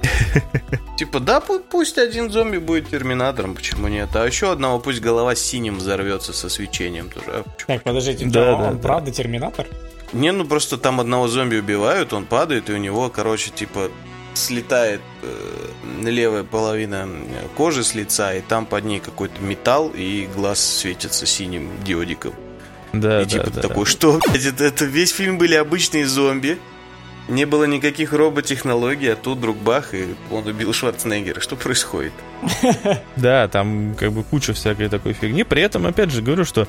Типа, да, пусть один зомби будет терминатором, почему нет? А еще одного пусть голова синим взорвется со свечением тоже. Так, подождите, он правда терминатор? Не, ну просто там одного зомби убивают, он падает, и у него, короче, типа слетает левая половина кожи с лица, и там под ней какой-то металл, и глаз светится синим диодиком. Да, и да, типа да, такой, да. Что, блядь, это весь фильм были обычные зомби. Не было никаких роботехнологий, а тут вдруг бах, и он убил Шварценеггера. Что происходит? Да, там как бы куча всякой такой фигни. При этом, опять же, говорю, что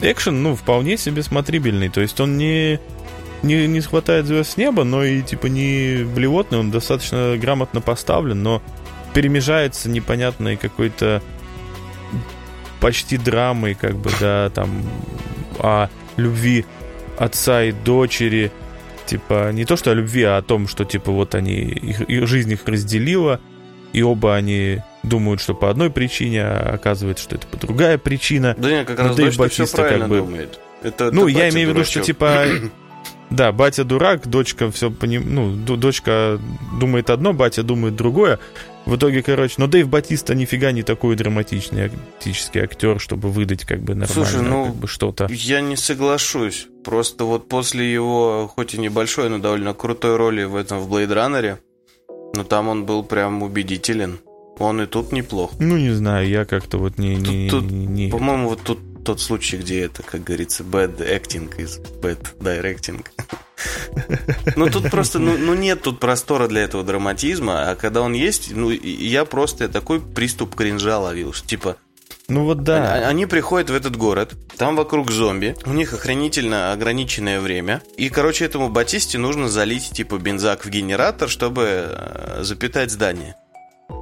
экшен, ну, вполне себе смотрибельный. То есть он не хватает звезд с неба, но и типа не блевотный. Он достаточно грамотно поставлен, но перемежается непонятной какой-то почти драмой, как бы, да, там... о любви отца и дочери. Типа, не то, что о любви, а о том, что, типа, вот они... жизнь их разделила, и оба они думают, что по одной причине, а оказывается, что это по другая причина. Да нет, как раз Дэйв Батиста как бы... думает. Ну, я имею в виду, что, типа... Да, батя дурак, дочка все понимает... Ну, дочка думает одно, батя думает другое. В итоге, короче... Но Дэйв Батиста нифига не такой драматичный актер, чтобы выдать как бы нормально. Слушай, ну, как бы что-то. Я не соглашусь. Просто вот после его, хоть и небольшой, но довольно крутой роли в «Блейдраннере», но там он был прям убедителен. Он и тут неплох. Ну, не знаю, я как-то вот не... По-моему, вот тут тот случай, где это, как говорится, bad acting is bad directing. Ну, тут просто, нет тут простора для этого драматизма, а когда он есть, я просто такой приступ кринжа ловил, что типа... Ну, вот да. Они приходят в этот город, там вокруг зомби, у них охренительно ограниченное время, и, короче, этому Батисте нужно залить, типа, бензак в генератор, чтобы запитать здание.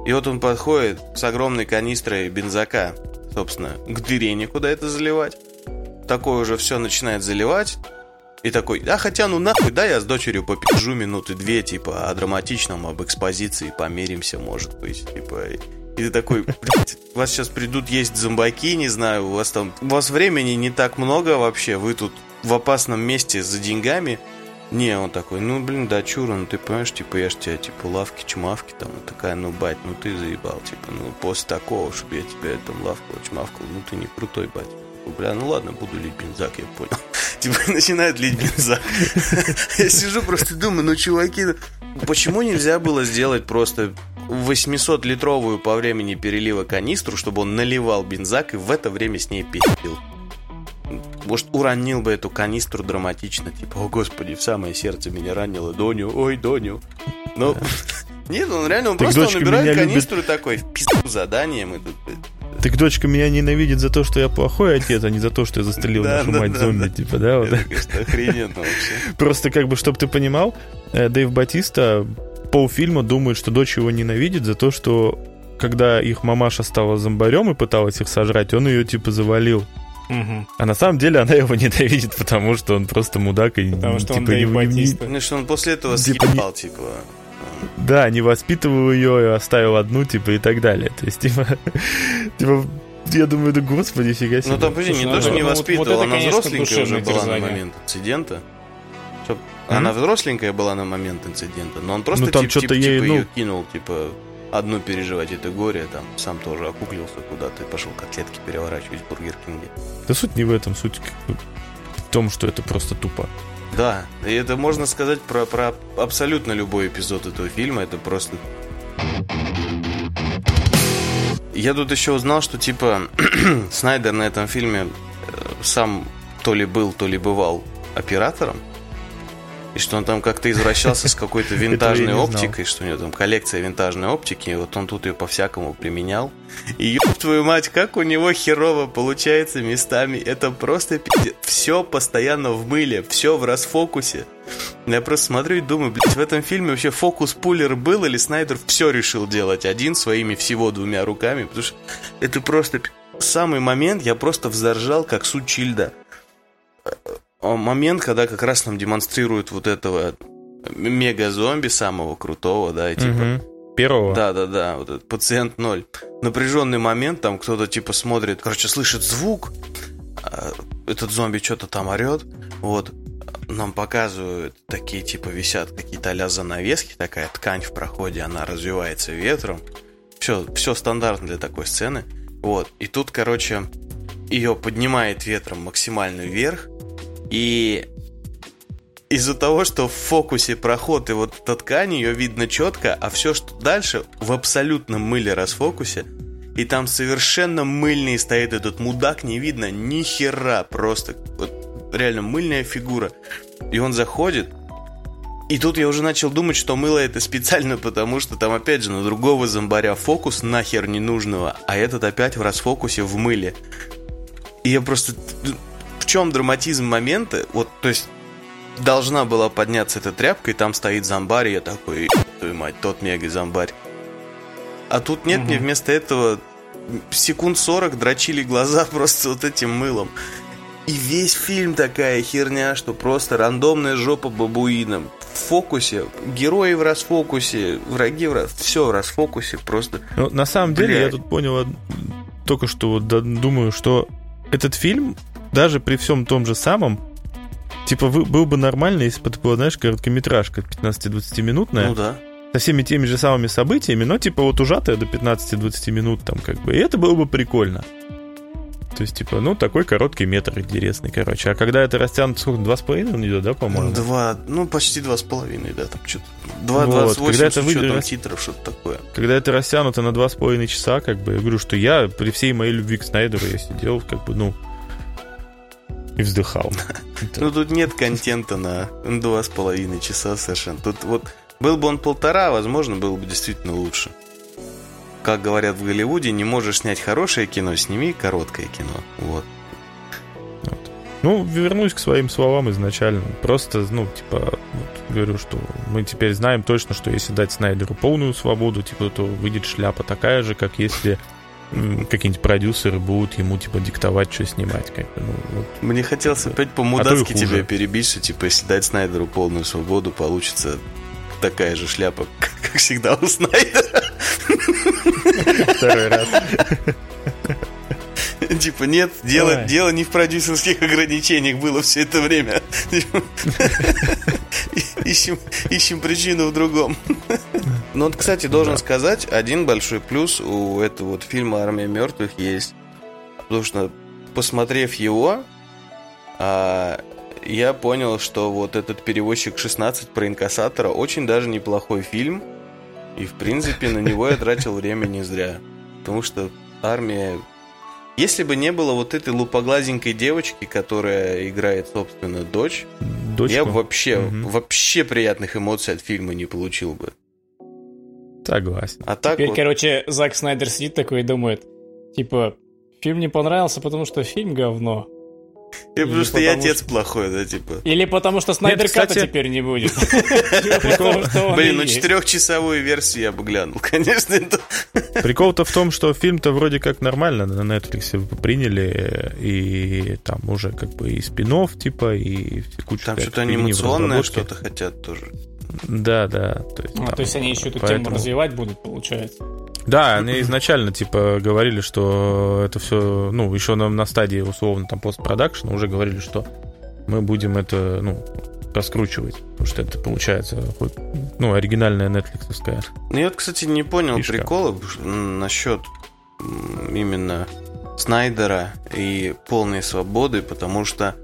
И вот он подходит с огромной канистрой бензака, собственно, к дыре некуда это заливать. Такой уже все начинает заливать. И такой, а хотя ну нахуй, да, я с дочерью попизжу минуты две, типа, о драматичном, об экспозиции помиримся, может быть, типа. И ты такой, блядь, вас сейчас придут есть зомбаки, не знаю, у вас времени не так много вообще, вы тут в опасном месте за деньгами. Не, он такой, ну, блин, да, чура, ну, ты понимаешь, типа, я ж тебя, типа, лавки-чмавки, там, вот такая, ну, бать, ну, ты заебал, типа, ну, после такого, чтобы я тебя, там, лавку-чмавку, ну, ты не крутой, бать. Бля, ну, ладно, буду лить бензак, я понял. Типа, начинает лить бензак. Я сижу просто думаю, ну, чуваки, почему нельзя было сделать просто 800-литровую по времени перелива канистру, чтобы он наливал бензак и в это время с ней пиздил? Может, уронил бы эту канистру драматично, типа, о господи, в самое сердце меня ранило, Доню, ой, Доню. Ну, нет, он реально, он просто набирает канистру и такой, в пизду заданием. Так дочка меня ненавидит за то, что я плохой отец, а не за то, что я застрелил нашу мать зомби, типа, да? Это, конечно, охрененно вообще. Просто, как бы, чтобы ты понимал, Дэйв Батиста полфильма думает, что дочь его ненавидит за то, что, когда их мамаша стала зомбарем и пыталась их сожрать, он ее, типа, завалил. Угу. А на самом деле она его ненавидит, потому что он просто мудак и потому что типа, он Дэйв Батиста. Ну что он после этого съебал, типа. Да, не воспитывал ее, оставил одну, типа, и так далее. То есть, типа я думаю, да господи, фига себе. Ну там, блин, не то, что не воспитывал, вот она конечно, взросленькая уже была на момент инцидента. Она взросленькая была на момент инцидента, но он просто ее кинул, типа. Одну переживать это горе, там сам тоже окуклился куда-то и пошел котлетки переворачивать в Бургер Кинге. Да суть не в этом, суть в том, что это просто тупо. Да, и это можно сказать про абсолютно любой эпизод этого фильма, это просто... Я тут еще узнал, что типа Снайдер на этом фильме сам то ли был, то ли бывал оператором, и что он там как-то извращался с какой-то винтажной оптикой, что у него там коллекция винтажной оптики, и вот он тут ее по-всякому применял. И ёб твою мать, как у него херово получается местами. Это просто пиздец. Все постоянно в мыле, все в расфокусе. Я просто смотрю и думаю, блядь, в этом фильме вообще фокус-пуллер был или Снайдер все решил делать один своими всего двумя руками, потому что это просто... Самый момент я просто взоржал, как сучья льда. Момент, когда как раз нам демонстрируют вот этого мега-зомби самого крутого, да, и типа... Первого? Да, вот этот пациент 0. Напряженный момент, там кто-то типа смотрит, короче, слышит звук, этот зомби что-то там орет, вот, нам показывают, такие типа висят какие-то а-ля занавески, такая ткань в проходе, она развивается ветром, все стандартно для такой сцены, вот, и тут, короче, ее поднимает ветром максимально вверх, и из-за того, что в фокусе проход и вот эта ткань, ее видно четко, а все, что дальше, в абсолютном мыле расфокусе, и там совершенно мыльный стоит этот мудак, не видно ни хера, просто вот, реально мыльная фигура. И он заходит, и тут я уже начал думать, что мыло это специально, потому что там опять же на другого зомбаря фокус нахер ненужного, а этот опять в расфокусе в мыле. И я просто... В чем драматизм момента? Вот, то есть, должна была подняться эта тряпка, и там стоит зомбарь, и я такой, твою мать, тот мега-зомбарь. А тут нет, мне вместо этого секунд 40 дрочили глаза просто вот этим мылом. И весь фильм такая херня, что просто рандомная жопа бабуином. В фокусе, герои в расфокусе, враги в расфокусе, все в расфокусе просто. Но, на самом деле, я тут понял, только что вот думаю, что этот фильм... Даже при всем том же самом, типа, был бы нормально, если бы это была, знаешь, короткометражка 15-20-минутная. Ну да. Со всеми теми же самыми событиями, но, типа, вот ужатая до 15-20 минут там, как бы. И это было бы прикольно. То есть, типа, ну, такой короткий метр интересный, короче. А когда это растянут, сколько, 2,5 он идет, да, по-моему? 2, ну, почти 2,5, да, там что-то. 2,28 с учетом титров, что-то такое. Когда это растянуто на 2,5 часа, как бы, я говорю, что я при всей моей любви к Снайдеру я сидел, как бы, ну... И вздыхал. Ну, тут нет контента на 2,5 часа совершенно. Тут вот был бы он 1,5, возможно, было бы действительно лучше. Как говорят в Голливуде, не можешь снять хорошее кино, сними короткое кино. Вот. Ну, вернусь к своим словам изначально. Просто, ну, типа, вот, говорю, что мы теперь знаем точно, что если дать Снайдеру полную свободу, типа, то выйдет шляпа такая же, как если... какие-нибудь продюсеры будут ему, типа, диктовать, что снимать. Как, ну, вот. Мне хотелось опять по-мудацки тебя перебить, что, типа, если дать Снайдеру полную свободу, получится такая же шляпа, как всегда у Снайдера. Второй раз. Типа, нет, дело не в продюсерских ограничениях было все это время. Ищем причину в другом. Ну, вот, кстати, должен сказать, один большой плюс у этого вот фильма «Армия мертвых» есть. Потому что, посмотрев его, я понял, что вот этот «Перевозчик 16» про инкассатора очень даже неплохой фильм. И, в принципе, на него я тратил время не зря. Потому что армия... Если бы не было вот этой лупоглазенькой девочки, которая играет, собственно, дочку, я бы вообще приятных эмоций от фильма не получил бы. Согласен. А так теперь, вот... короче, Зак Снайдер сидит такой и думает, типа, фильм не понравился, потому что фильм говно. Или потому что я отец плохой, да, типа. Или потому что Снайдер Ката теперь не будет. Блин, ну 4-часовую версию я бы глянул, конечно. Прикол-то в том, что фильм-то вроде как нормально на Netflix приняли, и там уже как бы и спин-офф, типа, и куча... Там что-то анимационное что-то хотят тоже. Да. То есть они еще эту тему развивать будут, получается. Да, они изначально, типа, говорили, что это все, ну, еще на стадии, условно, там, постпродакшена уже говорили, что мы будем это, ну, раскручивать, потому что это получается, ну, оригинальная Netflix-овская. Ну, я, кстати, не понял фишка. Прикола насчет именно Снайдера и полной свободы, потому что,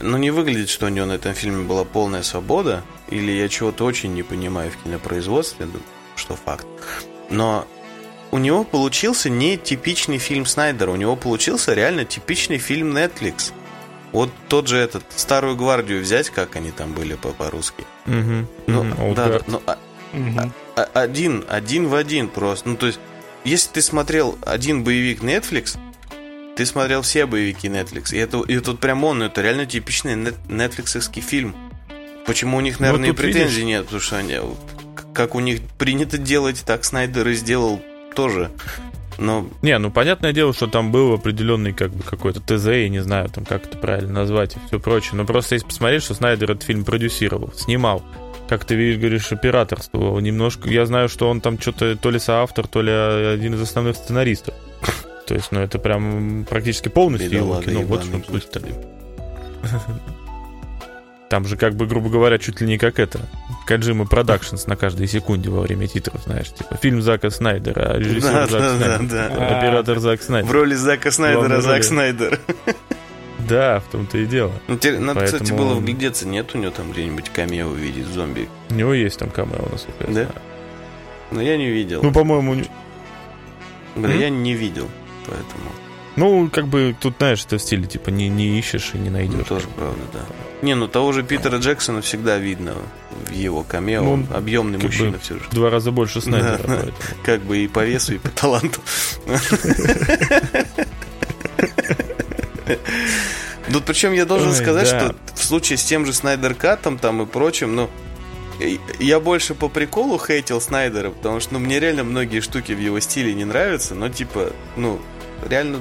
ну, не выглядит, что у него на этом фильме была полная свобода, или я чего-то очень не понимаю в кинопроизводстве, что факт, но... У него получился не типичный фильм Снайдера, у него получился реально типичный фильм Netflix. Вот тот же этот, Старую Гвардию взять, как они там были по-русски. Mm-hmm. Ну, mm-hmm. да, ну, mm-hmm. Один в один просто. Ну, то есть, если ты смотрел один боевик Netflix, ты смотрел все боевики Netflix. И тут прям это реально типичный Netflix-овский фильм. Почему у них, наверное, вот и претензий нет, потому что они, как у них принято делать, так Снайдер и сделал тоже. Но... понятное дело, что там был определенный какой-то ТЗ, я не знаю, там как это правильно назвать и все прочее. Но просто если посмотреть, что Снайдер этот фильм продюсировал, снимал, как ты видишь, говоришь, операторствовал немножко. Я знаю, что он там что-то то ли соавтор, то ли один из основных сценаристов. То есть, это прям практически полностью его кино. Вот в чем суть-то. Там же, грубо говоря, чуть ли не как это. Kojima Productions на каждой секунде во время титров, знаешь. Типа фильм Зака Снайдера, режиссер Зак Снайдер, оператор Зак Снайдер. В роли Зака Снайдера Зак Снайдер. Да, в том-то и дело. Надо, кстати, было вглядеться. Нет у него там где-нибудь камео увидеть зомби? У него есть там камео, насколько я знаю. Но я не видел. По-моему... Я не видел, поэтому... тут, знаешь, это в стиле, типа, не ищешь и не найдешь. Тоже правда, да. Того же Питера Джексона всегда видно в его камео. Он объемный мужчина все же. В 2 раза больше Снайдера. Да, и по весу, и по таланту. Тут причем я должен сказать, что в случае с тем же Снайдер-катом там и прочим, я больше по приколу хейтил Снайдера, потому что, мне реально многие штуки в его стиле не нравятся, но, реально...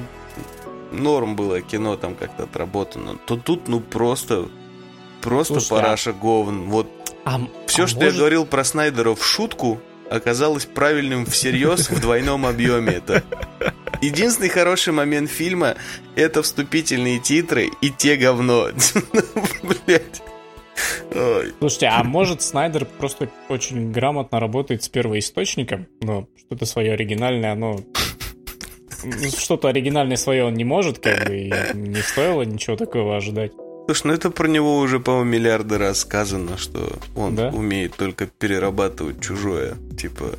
Норм было кино, там как-то отработано. То тут, просто слушай, параша говн. Я говорил про Снайдера в шутку, оказалось правильным всерьез в двойном объеме. Это единственный хороший момент фильма — это вступительные титры и те говно. Блять. Слушайте, а может Снайдер просто очень грамотно работает с первоисточником, но что-то свое оригинальное, оно... Что-то оригинальное свое он не может, и не стоило ничего такого ожидать. Слушай, это про него уже, по-моему, миллиарды раз сказано, что он умеет только перерабатывать чужое. Типа,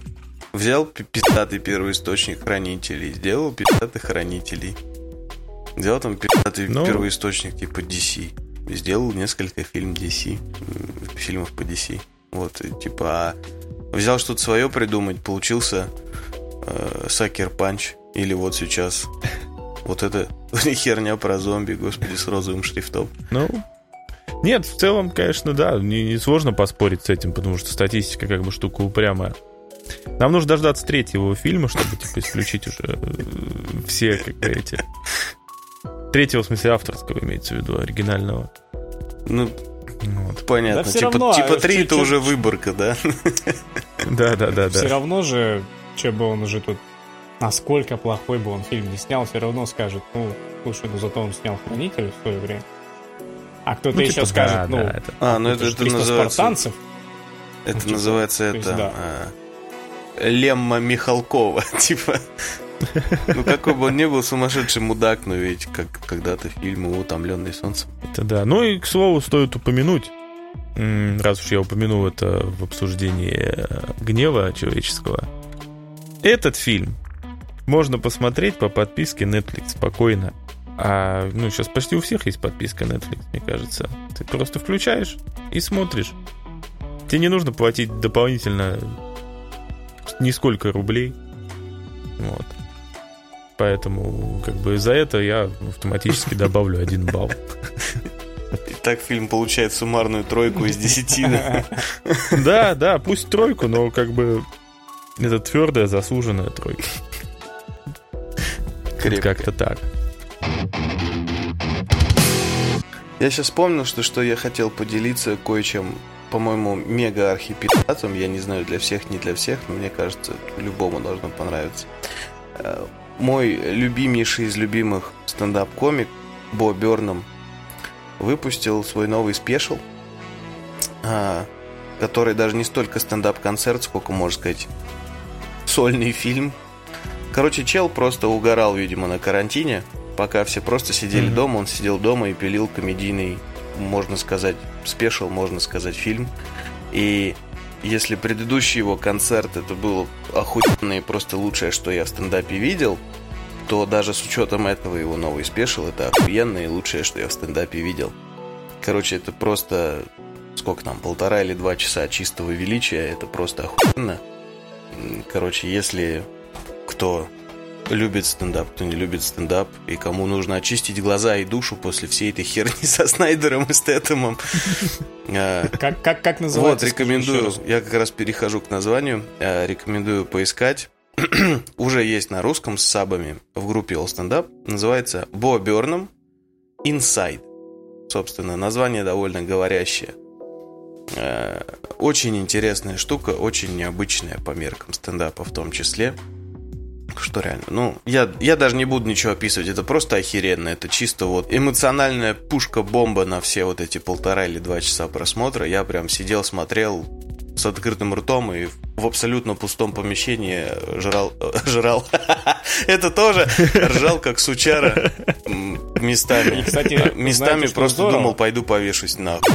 взял пиздатый первоисточник Хранителей, сделал пиздатый Хранителей. Взял там пиздатый первоисточник типа DC, сделал несколько фильмов по DC. Взял что-то свое придумать, получился Sucker Punch. Или вот сейчас это херня про зомби, господи, с розовым шрифтом. Нет, в целом, конечно, да, не сложно поспорить с этим, потому что статистика штука упрямая. Нам нужно дождаться третьего фильма, чтобы исключить уже все эти... Третьего, в смысле, авторского, имеется в виду, оригинального. Понятно, да, три это уже выборка, да? Да. Все равно же, что бы он уже тут... Насколько плохой бы он фильм не снял, все равно скажет, слушай, зато он снял Хранителей в свое время. А кто-то еще скажет, это... это называется... спартанцев. Это называется лемма Михалкова, типа. Какой бы он ни был сумасшедший мудак, но ведь как когда-то фильм «Утомленное солнце». Это да. И, к слову, стоит упомянуть, раз уж я упомянул это в обсуждении гнева человеческого, этот фильм можно посмотреть по подписке Netflix спокойно. Сейчас почти у всех есть подписка Netflix, мне кажется. Ты просто включаешь и смотришь. Тебе не нужно платить дополнительно нисколько рублей. Поэтому, за это я автоматически добавлю 1 балл. Итак, фильм получает суммарную 3 из 10. Да, пусть 3, но это твердая, заслуженная 3. Как-то так. Я сейчас вспомнил, что я хотел поделиться кое-чем, по-моему, мега-архипитатом. Я не знаю, для всех, не для всех, но мне кажется, любому должно понравиться. Мой любимейший из любимых стендап-комик Bo Burnham выпустил свой новый спешл, который даже не столько стендап-концерт, сколько, можно сказать, сольный фильм. Короче, чел просто угорал, видимо, на карантине. Пока все просто сидели дома, он сидел дома и пилил комедийный, можно сказать, спешл, можно сказать, фильм. И если предыдущий его концерт, это было охуенно и просто лучшее, что я в стендапе видел, то даже с учетом этого его новый спешл – это охуенно и лучшее, что я в стендапе видел. Короче, это просто, сколько там, 1,5 или 2 часа чистого величия, это просто охуенно. Короче, если кто любит стендап, кто не любит стендап, и кому нужно очистить глаза и душу после всей этой херни со Снайдером и Стэтхэмом. Как называется? Вот, рекомендую, я как раз перехожу к названию, рекомендую поискать. Уже есть на русском с сабами в группе All Stand Up. Называется Bo Burnham Inside. Собственно, название довольно говорящее. Очень интересная штука, очень необычная по меркам стендапа в том числе. Что реально, ну, я даже не буду ничего описывать, это просто охеренно. Это чисто вот эмоциональная пушка-бомба на все вот эти 1,5 или 2 часа просмотра. Я прям сидел, смотрел с открытым ртом и в абсолютно пустом помещении жрал. Это тоже ржал, как сучара местами. Кстати, местами просто думал, пойду повешусь нахуй.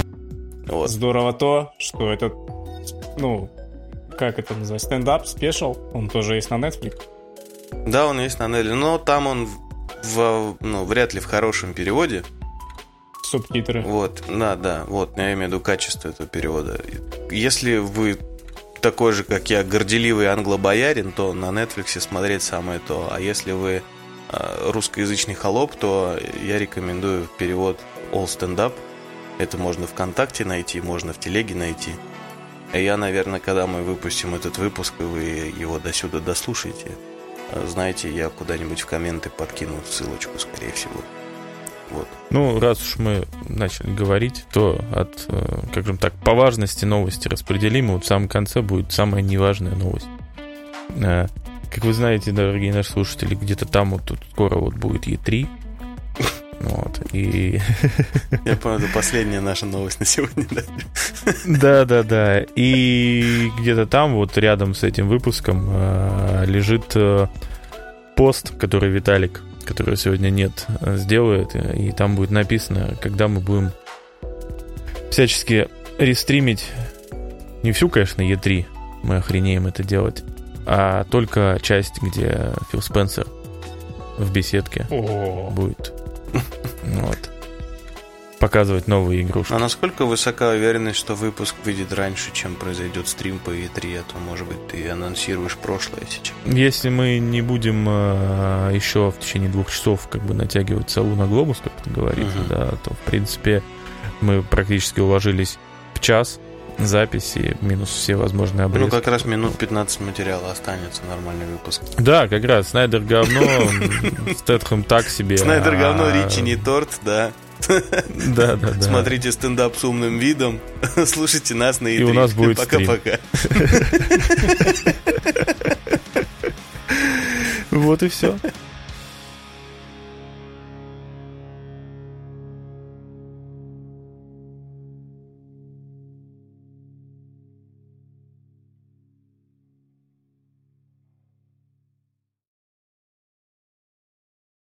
Вот. Здорово то, что этот, ну, как это называется, стендап, спешл, он тоже есть на Netflix. Да, он есть на Netflix, но там он вряд ли в хорошем переводе. Субтитры. Вот, да, вот, я имею в виду качество этого перевода. Если вы такой же, как я, горделивый англобоярин, то на Netflix смотреть самое то. А если вы русскоязычный холоп, то я рекомендую перевод All Stand Up. Это можно ВКонтакте найти, можно в Телеге найти. Я, наверное, когда мы выпустим этот выпуск, и вы его досюда дослушаете, знаете, я куда-нибудь в комменты подкину ссылочку, скорее всего. Вот. Ну, раз уж мы начали говорить, то от, как же так, по важности новости распределим, и вот в самом конце будет самая неважная новость. Как вы знаете, дорогие наши слушатели, где-то там вот тут скоро вот будет E3. Вот, и... Я понял, это последняя наша новость на сегодня. Да. И где-то там, вот рядом с этим выпуском, лежит пост, который Виталик, которого сегодня нет, сделает. И там будет написано, когда мы будем всячески рестримить. Не всю, конечно, E3, мы охренеем это делать, а только часть, где Фил Спенсер в беседке будет вот показывать новые игрушки. А насколько высока уверенность, что выпуск выйдет раньше, чем произойдет стрим по E3? А то, может быть, ты анонсируешь прошлое сейчас. Если мы не будем еще в течение 2 часов как бы натягивать сову на глобус, как это говорится, да, то, в принципе, мы практически уложились в час записи, минус все возможные обрезки. Ну, как раз минут 15 материала останется, нормальный выпуск. Да, как раз. Снайдер говно, Стэтхэм так себе. Снайдер говно, Ричи не торт, да. Да. Смотрите стендап с умным видом, слушайте нас на E3. И у нас будет стрим. Пока-пока. Вот и все.